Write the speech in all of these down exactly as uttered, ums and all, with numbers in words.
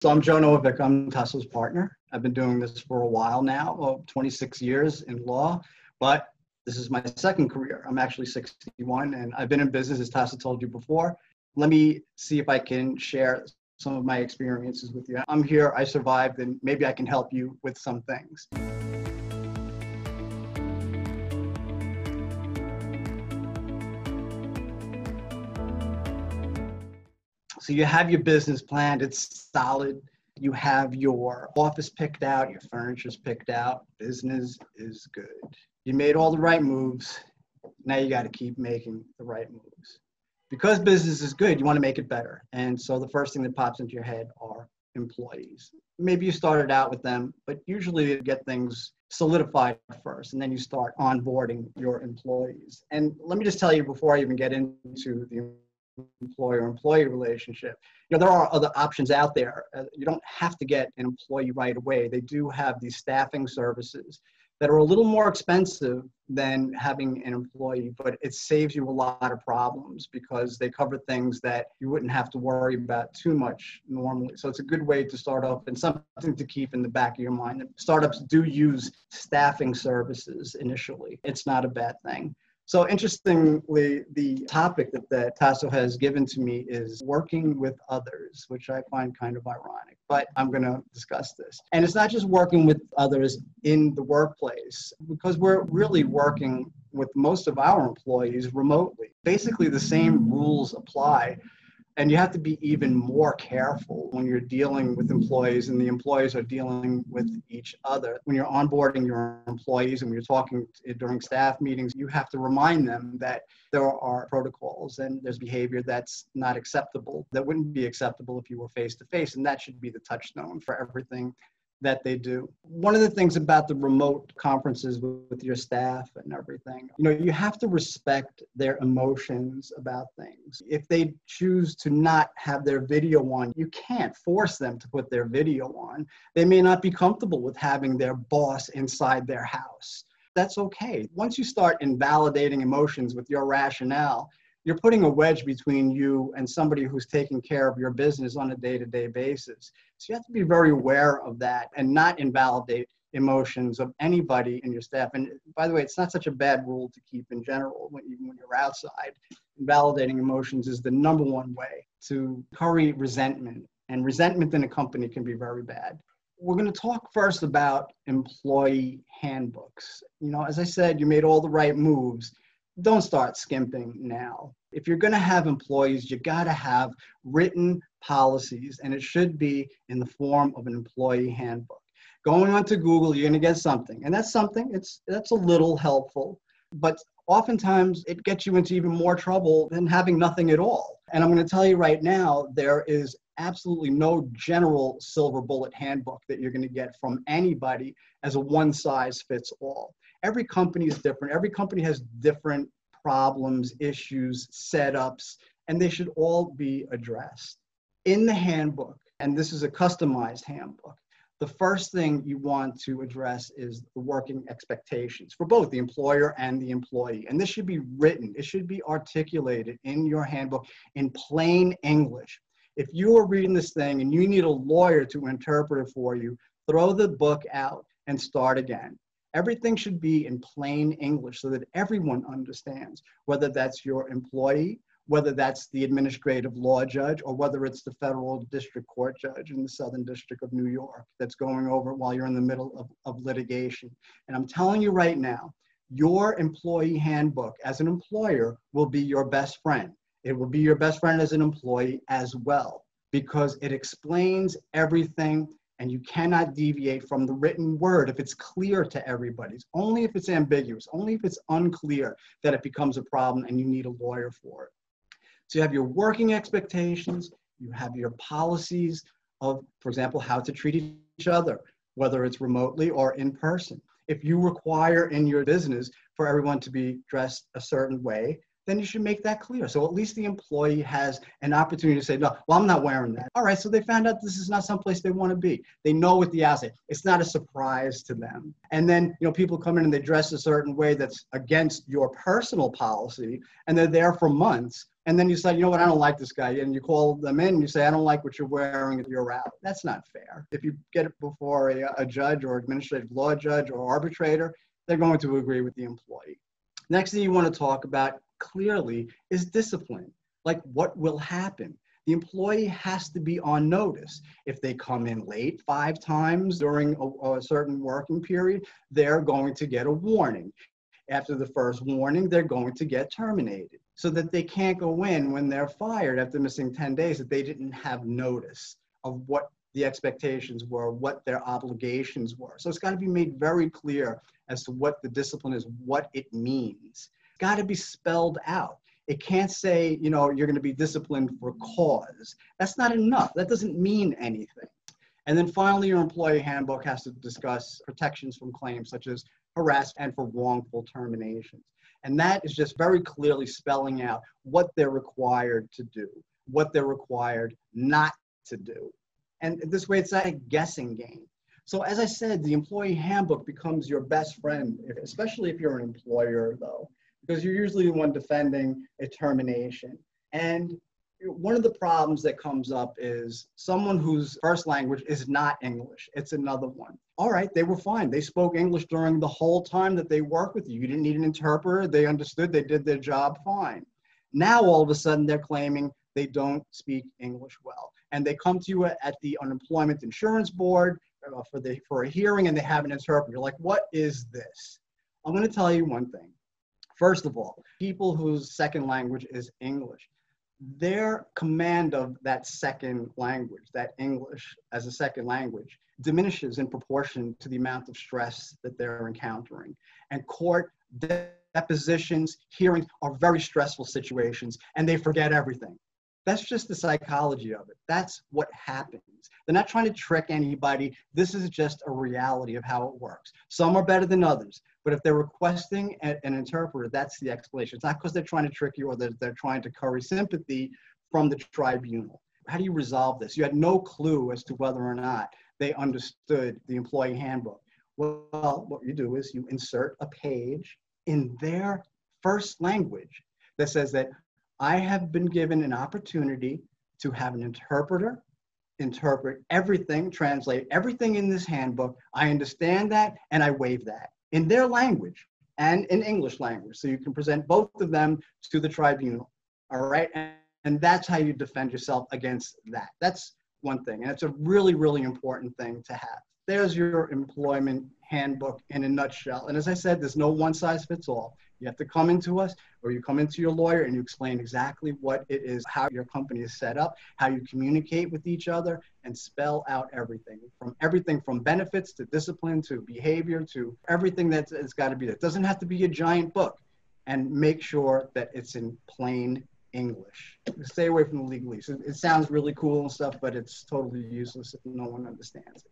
So I'm Joe Novick, I'm Tassa's partner. I've been doing this for a while now, well, twenty-six years in law, but this is my second career. I'm actually sixty-one and I've been in business, as Tassa told you before. Let me see if I can share some of my experiences with you. I'm here, I survived, and maybe I can help you with some things. So you have your business planned, it's solid. You have your office picked out, your furniture's picked out, business is good. You made all the right moves, now you gotta keep making the right moves. Because business is good, you wanna make it better. And so the first thing that pops into your head are employees. Maybe you started out with them, but usually you get things solidified first, and then you start onboarding your employees. And let me just tell you before I even get into the employer-employee relationship, you know, there are other options out there. Uh, you don't have to get an employee right away. They do have these staffing services that are a little more expensive than having an employee, but it saves you a lot of problems because they cover things that you wouldn't have to worry about too much normally. So it's a good way to start off and something to keep in the back of your mind. Startups do use staffing services initially. It's not a bad thing. So interestingly, the topic that, that Tassa has given to me is working with others, which I find kind of ironic, but I'm going to discuss this. And it's not just working with others in the workplace, because we're really working with most of our employees remotely. Basically, the same rules apply. And you have to be even more careful when you're dealing with employees and the employees are dealing with each other. When you're onboarding your employees and when you're talking during staff meetings, you have to remind them that there are protocols and there's behavior that's not acceptable, that wouldn't be acceptable if you were face-to-face, and that should be the touchstone for everything that they do. One of the things about the remote conferences with, with your staff and everything, you know, you have to respect their emotions about things. If they choose to not have their video on, you can't force them to put their video on. They may not be comfortable with having their boss inside their house. That's okay. Once you start invalidating emotions with your rationale, you're putting a wedge between you and somebody who's taking care of your business on a day-to-day basis. So you have to be very aware of that and not invalidate emotions of anybody in your staff. And by the way, it's not such a bad rule to keep in general, when, even when you're outside. Invalidating emotions is the number one way to curry resentment. And resentment in a company can be very bad. We're going to talk first about employee handbooks. You know, as I said, you made all the right moves. Don't start skimping now. If you're going to have employees, you got to have written policies, and it should be in the form of an employee handbook. Going onto Google, you're going to get something, and that's something, it's, that's a little helpful, but oftentimes it gets you into even more trouble than having nothing at all. And I'm going to tell you right now, there is absolutely no general silver bullet handbook that you're going to get from anybody as a one size fits all. Every company is different. Every company has different problems, issues, setups, and they should all be addressed. In the handbook, and this is a customized handbook, the first thing you want to address is the working expectations for both the employer and the employee. And this should be written. It should be articulated in your handbook in plain English. If you are reading this thing and you need a lawyer to interpret it for you, throw the book out and start again. Everything should be in plain English so that everyone understands, whether that's your employee, whether that's the administrative law judge, or whether it's the federal district court judge in the Southern District of New York that's going over while you're in the middle of, of litigation. And I'm telling you right now, your employee handbook as an employer will be your best friend. It will be your best friend as an employee as well, because it explains everything. And you cannot deviate from the written word if it's clear to everybody. It's only if it's ambiguous, only if it's unclear that it becomes a problem and you need a lawyer for it. So you have your working expectations, you have your policies of, for example, how to treat each other, whether it's remotely or in person. If you require in your business for everyone to be dressed a certain way, then you should make that clear. So at least the employee has an opportunity to say, no, well, I'm not wearing that. All right, so they found out this is not someplace they want to be. They know at the outset, it's not a surprise to them. And then, you know, people come in and they dress a certain way that's against your personal policy, and they're there for months, and then you say, you know what, I don't like this guy. And you call them in and you say, I don't like what you're wearing, you're out. That's not fair. If you get it before a, a judge or administrative law judge or arbitrator, they're going to agree with the employee. Next thing you want to talk about clearly is discipline. Like, what will happen? The employee has to be on notice. If they come in late five times during a, a certain working period, they're going to get a warning. After the first warning, they're going to get terminated, so that they can't go in when they're fired after missing ten days that they didn't have notice of what the expectations were, what their obligations were. So it's got to be made very clear as to what the discipline is, what it means. It's got to be spelled out. It can't say, you know, you're going to be disciplined for cause. That's not enough. That doesn't mean anything. And then finally, your employee handbook has to discuss protections from claims such as harassment and for wrongful terminations. And that is just very clearly spelling out what they're required to do, what they're required not to do. And this way, it's not a guessing game. So as I said, the employee handbook becomes your best friend, especially if you're an employer, though, because you're usually the one defending a termination. And one of the problems that comes up is someone whose first language is not English. It's another one. All right, they were fine. They spoke English during the whole time that they worked with you. You didn't need an interpreter. They understood. They did their job fine. Now, all of a sudden, they're claiming they don't speak English well. And they come to you at the Unemployment Insurance Board for, the, for a hearing, and they have an interpreter. You're like, what is this? I'm going to tell you one thing. First of all, people whose second language is English, their command of that second language, that English as a second language, diminishes in proportion to the amount of stress that they're encountering. And court, depositions, hearings are very stressful situations, and they forget everything. That's just the psychology of it. That's what happens. They're not trying to trick anybody. This is just a reality of how it works. Some are better than others, but if they're requesting a, an interpreter, that's the explanation. It's not because they're trying to trick you or they're, they're trying to curry sympathy from the tribunal. How do you resolve this? You had no clue as to whether or not they understood the employee handbook. Well, what you do is you insert a page in their first language that says that I have been given an opportunity to have an interpreter interpret everything, translate everything in this handbook. I understand that, and I waive that in their language and in English language. So you can present both of them to the tribunal, all right? And, and that's how you defend yourself against that. That's one thing, and it's a really, really important thing to have. There's your employment handbook in a nutshell. And as I said, there's no one size fits all. You have to come into us, or you come into your lawyer and you explain exactly what it is, how your company is set up, how you communicate with each other, and spell out everything, from everything from benefits to discipline to behavior to everything that's it's got to be there. It doesn't have to be a giant book, and make sure that it's in plain English. Stay away from the legalese. It, it sounds really cool and stuff, but it's totally useless if no one understands it.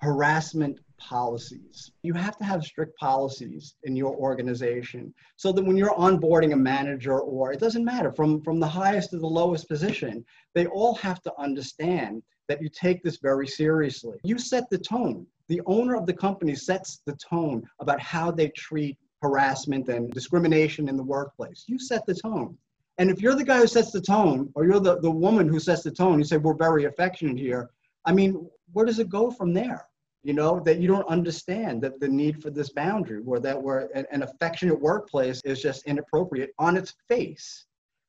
Harassment policies. You have to have strict policies in your organization so that when you're onboarding a manager, or it doesn't matter, from, from the highest to the lowest position, they all have to understand that you take this very seriously. You set the tone. The owner of the company sets the tone about how they treat harassment and discrimination in the workplace. You set the tone. And if you're the guy who sets the tone, or you're the, the woman who sets the tone, you say, we're very affectionate here. I mean, where does it go from there? You know, that you don't understand that the need for this boundary, where that where an, an affectionate workplace is just inappropriate on its face,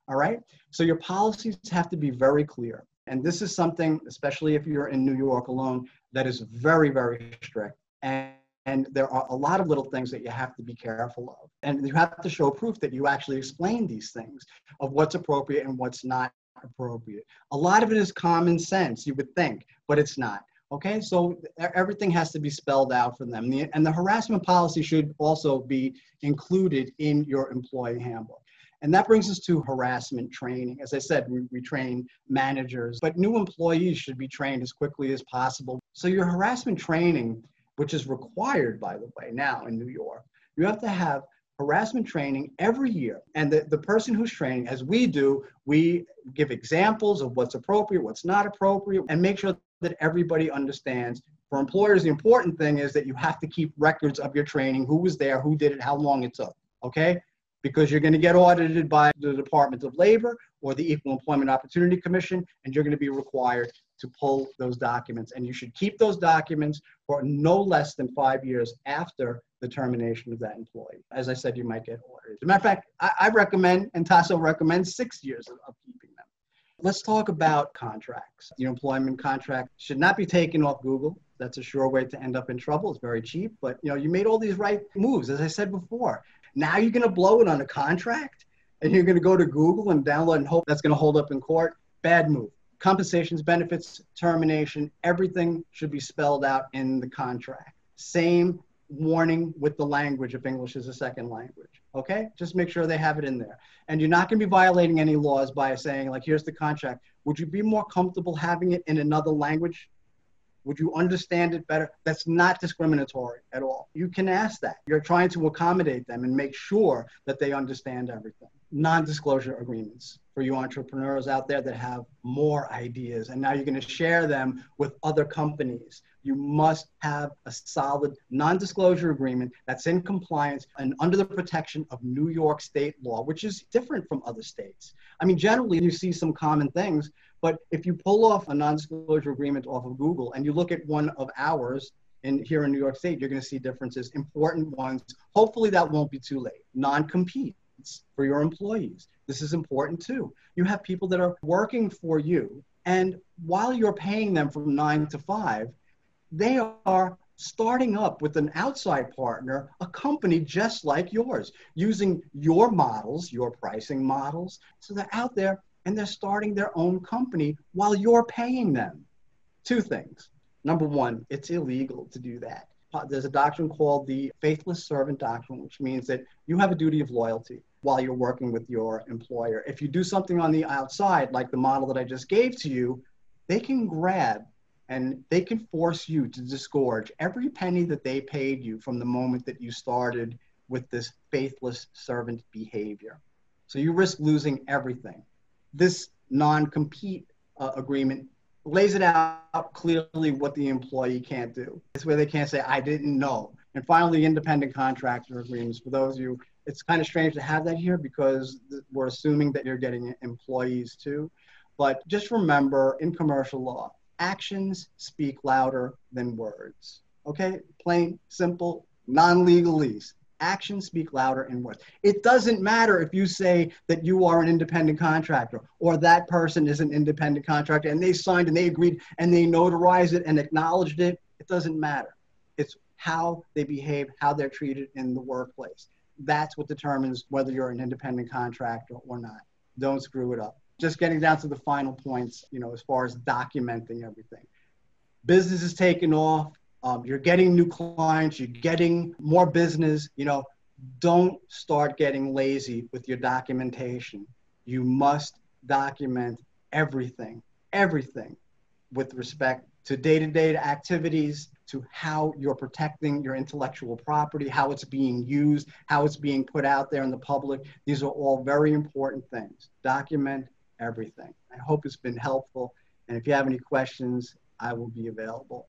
all right? So your policies have to be very clear. And this is something, especially if you're in New York alone, that is very, very strict. And, and there are a lot of little things that you have to be careful of. And you have to show proof that you actually explain these things of what's appropriate and what's not appropriate. A lot of it is common sense, you would think, but it's not. Okay, so everything has to be spelled out for them. The, and the harassment policy should also be included in your employee handbook. And that brings us to harassment training. As I said, we, we train managers, but new employees should be trained as quickly as possible. So your harassment training, which is required, by the way, now in New York, you have to have harassment training every year. And the, the person who's training, as we do, we give examples of what's appropriate, what's not appropriate, and make sure that everybody understands. For employers, the important thing is that you have to keep records of your training, who was there, who did it, how long it took, okay? because you're going to get audited by the Department of Labor or the Equal Employment Opportunity Commission, and you're going to be required to pull those documents. And you should keep those documents for no less than five years after the termination of that employee. As I said, you might get audited. As a matter of fact, I, I recommend, and Tassa recommends, six years of, of keeping them. Let's talk about contracts. The employment contract should not be taken off Google. That's a sure way to end up in trouble. It's very cheap, but you know, you made all these right moves, as I said before. Now you're going to blow it on a contract, and you're going to go to Google and download and hope that's going to hold up in court. Bad move. Compensations, benefits, termination, everything should be spelled out in the contract. Same warning with the language if English is a second language, okay? Just make sure they have it in there. And you're not going to be violating any laws by saying, like, here's the contract. Would you be more comfortable having it in another language? Would you understand it better? That's not discriminatory at all. You can ask that. You're trying to accommodate them and make sure that they understand everything. Non-disclosure agreements for you entrepreneurs out there that have more ideas, and now you're going to share them with other companies. You must have a solid non-disclosure agreement that's in compliance and under the protection of New York state law, which is different from other states. I mean, generally you see some common things, but if you pull off a non-disclosure agreement off of Google and you look at one of ours in, here in New York State, you're going to see differences, important ones. Hopefully that won't be too late. Non-competes for your employees. This is important too. You have people that are working for you, and while you're paying them from nine to five, they are starting up with an outside partner, a company just like yours, using your models, your pricing models. So they're out there and they're starting their own company while you're paying them. Two things. Number one, it's illegal to do that. There's a doctrine called the faithless servant doctrine, which means that you have a duty of loyalty while you're working with your employer. If you do something on the outside, like the model that I just gave to you, they can grab and they can force you to disgorge every penny that they paid you from the moment that you started with this faithless servant behavior. So you risk losing everything. This non-compete uh, agreement lays it out clearly what the employee can't do. It's where they can't say, I didn't know. And finally, independent contractor agreements. For those of you, it's kind of strange to have that here because we're assuming that you're getting employees too. But just remember, in commercial law, actions speak louder than words. Okay? Plain, simple, non-legalese. Actions speak louder than words. It doesn't matter if you say that you are an independent contractor or that person is an independent contractor and they signed and they agreed and they notarized it and acknowledged it. It doesn't matter. It's how they behave, how they're treated in the workplace. That's what determines whether you're an independent contractor or not. Don't screw it up. Just getting down to the final points, you know, as far as documenting everything. Business is taking off. Um, you're getting new clients, you're getting more business, you know, don't start getting lazy with your documentation. You must document everything, everything with respect to day-to-day activities, to how you're protecting your intellectual property, how it's being used, how it's being put out there in the public. These are all very important things. Document everything. I hope it's been helpful. And if you have any questions, I will be available.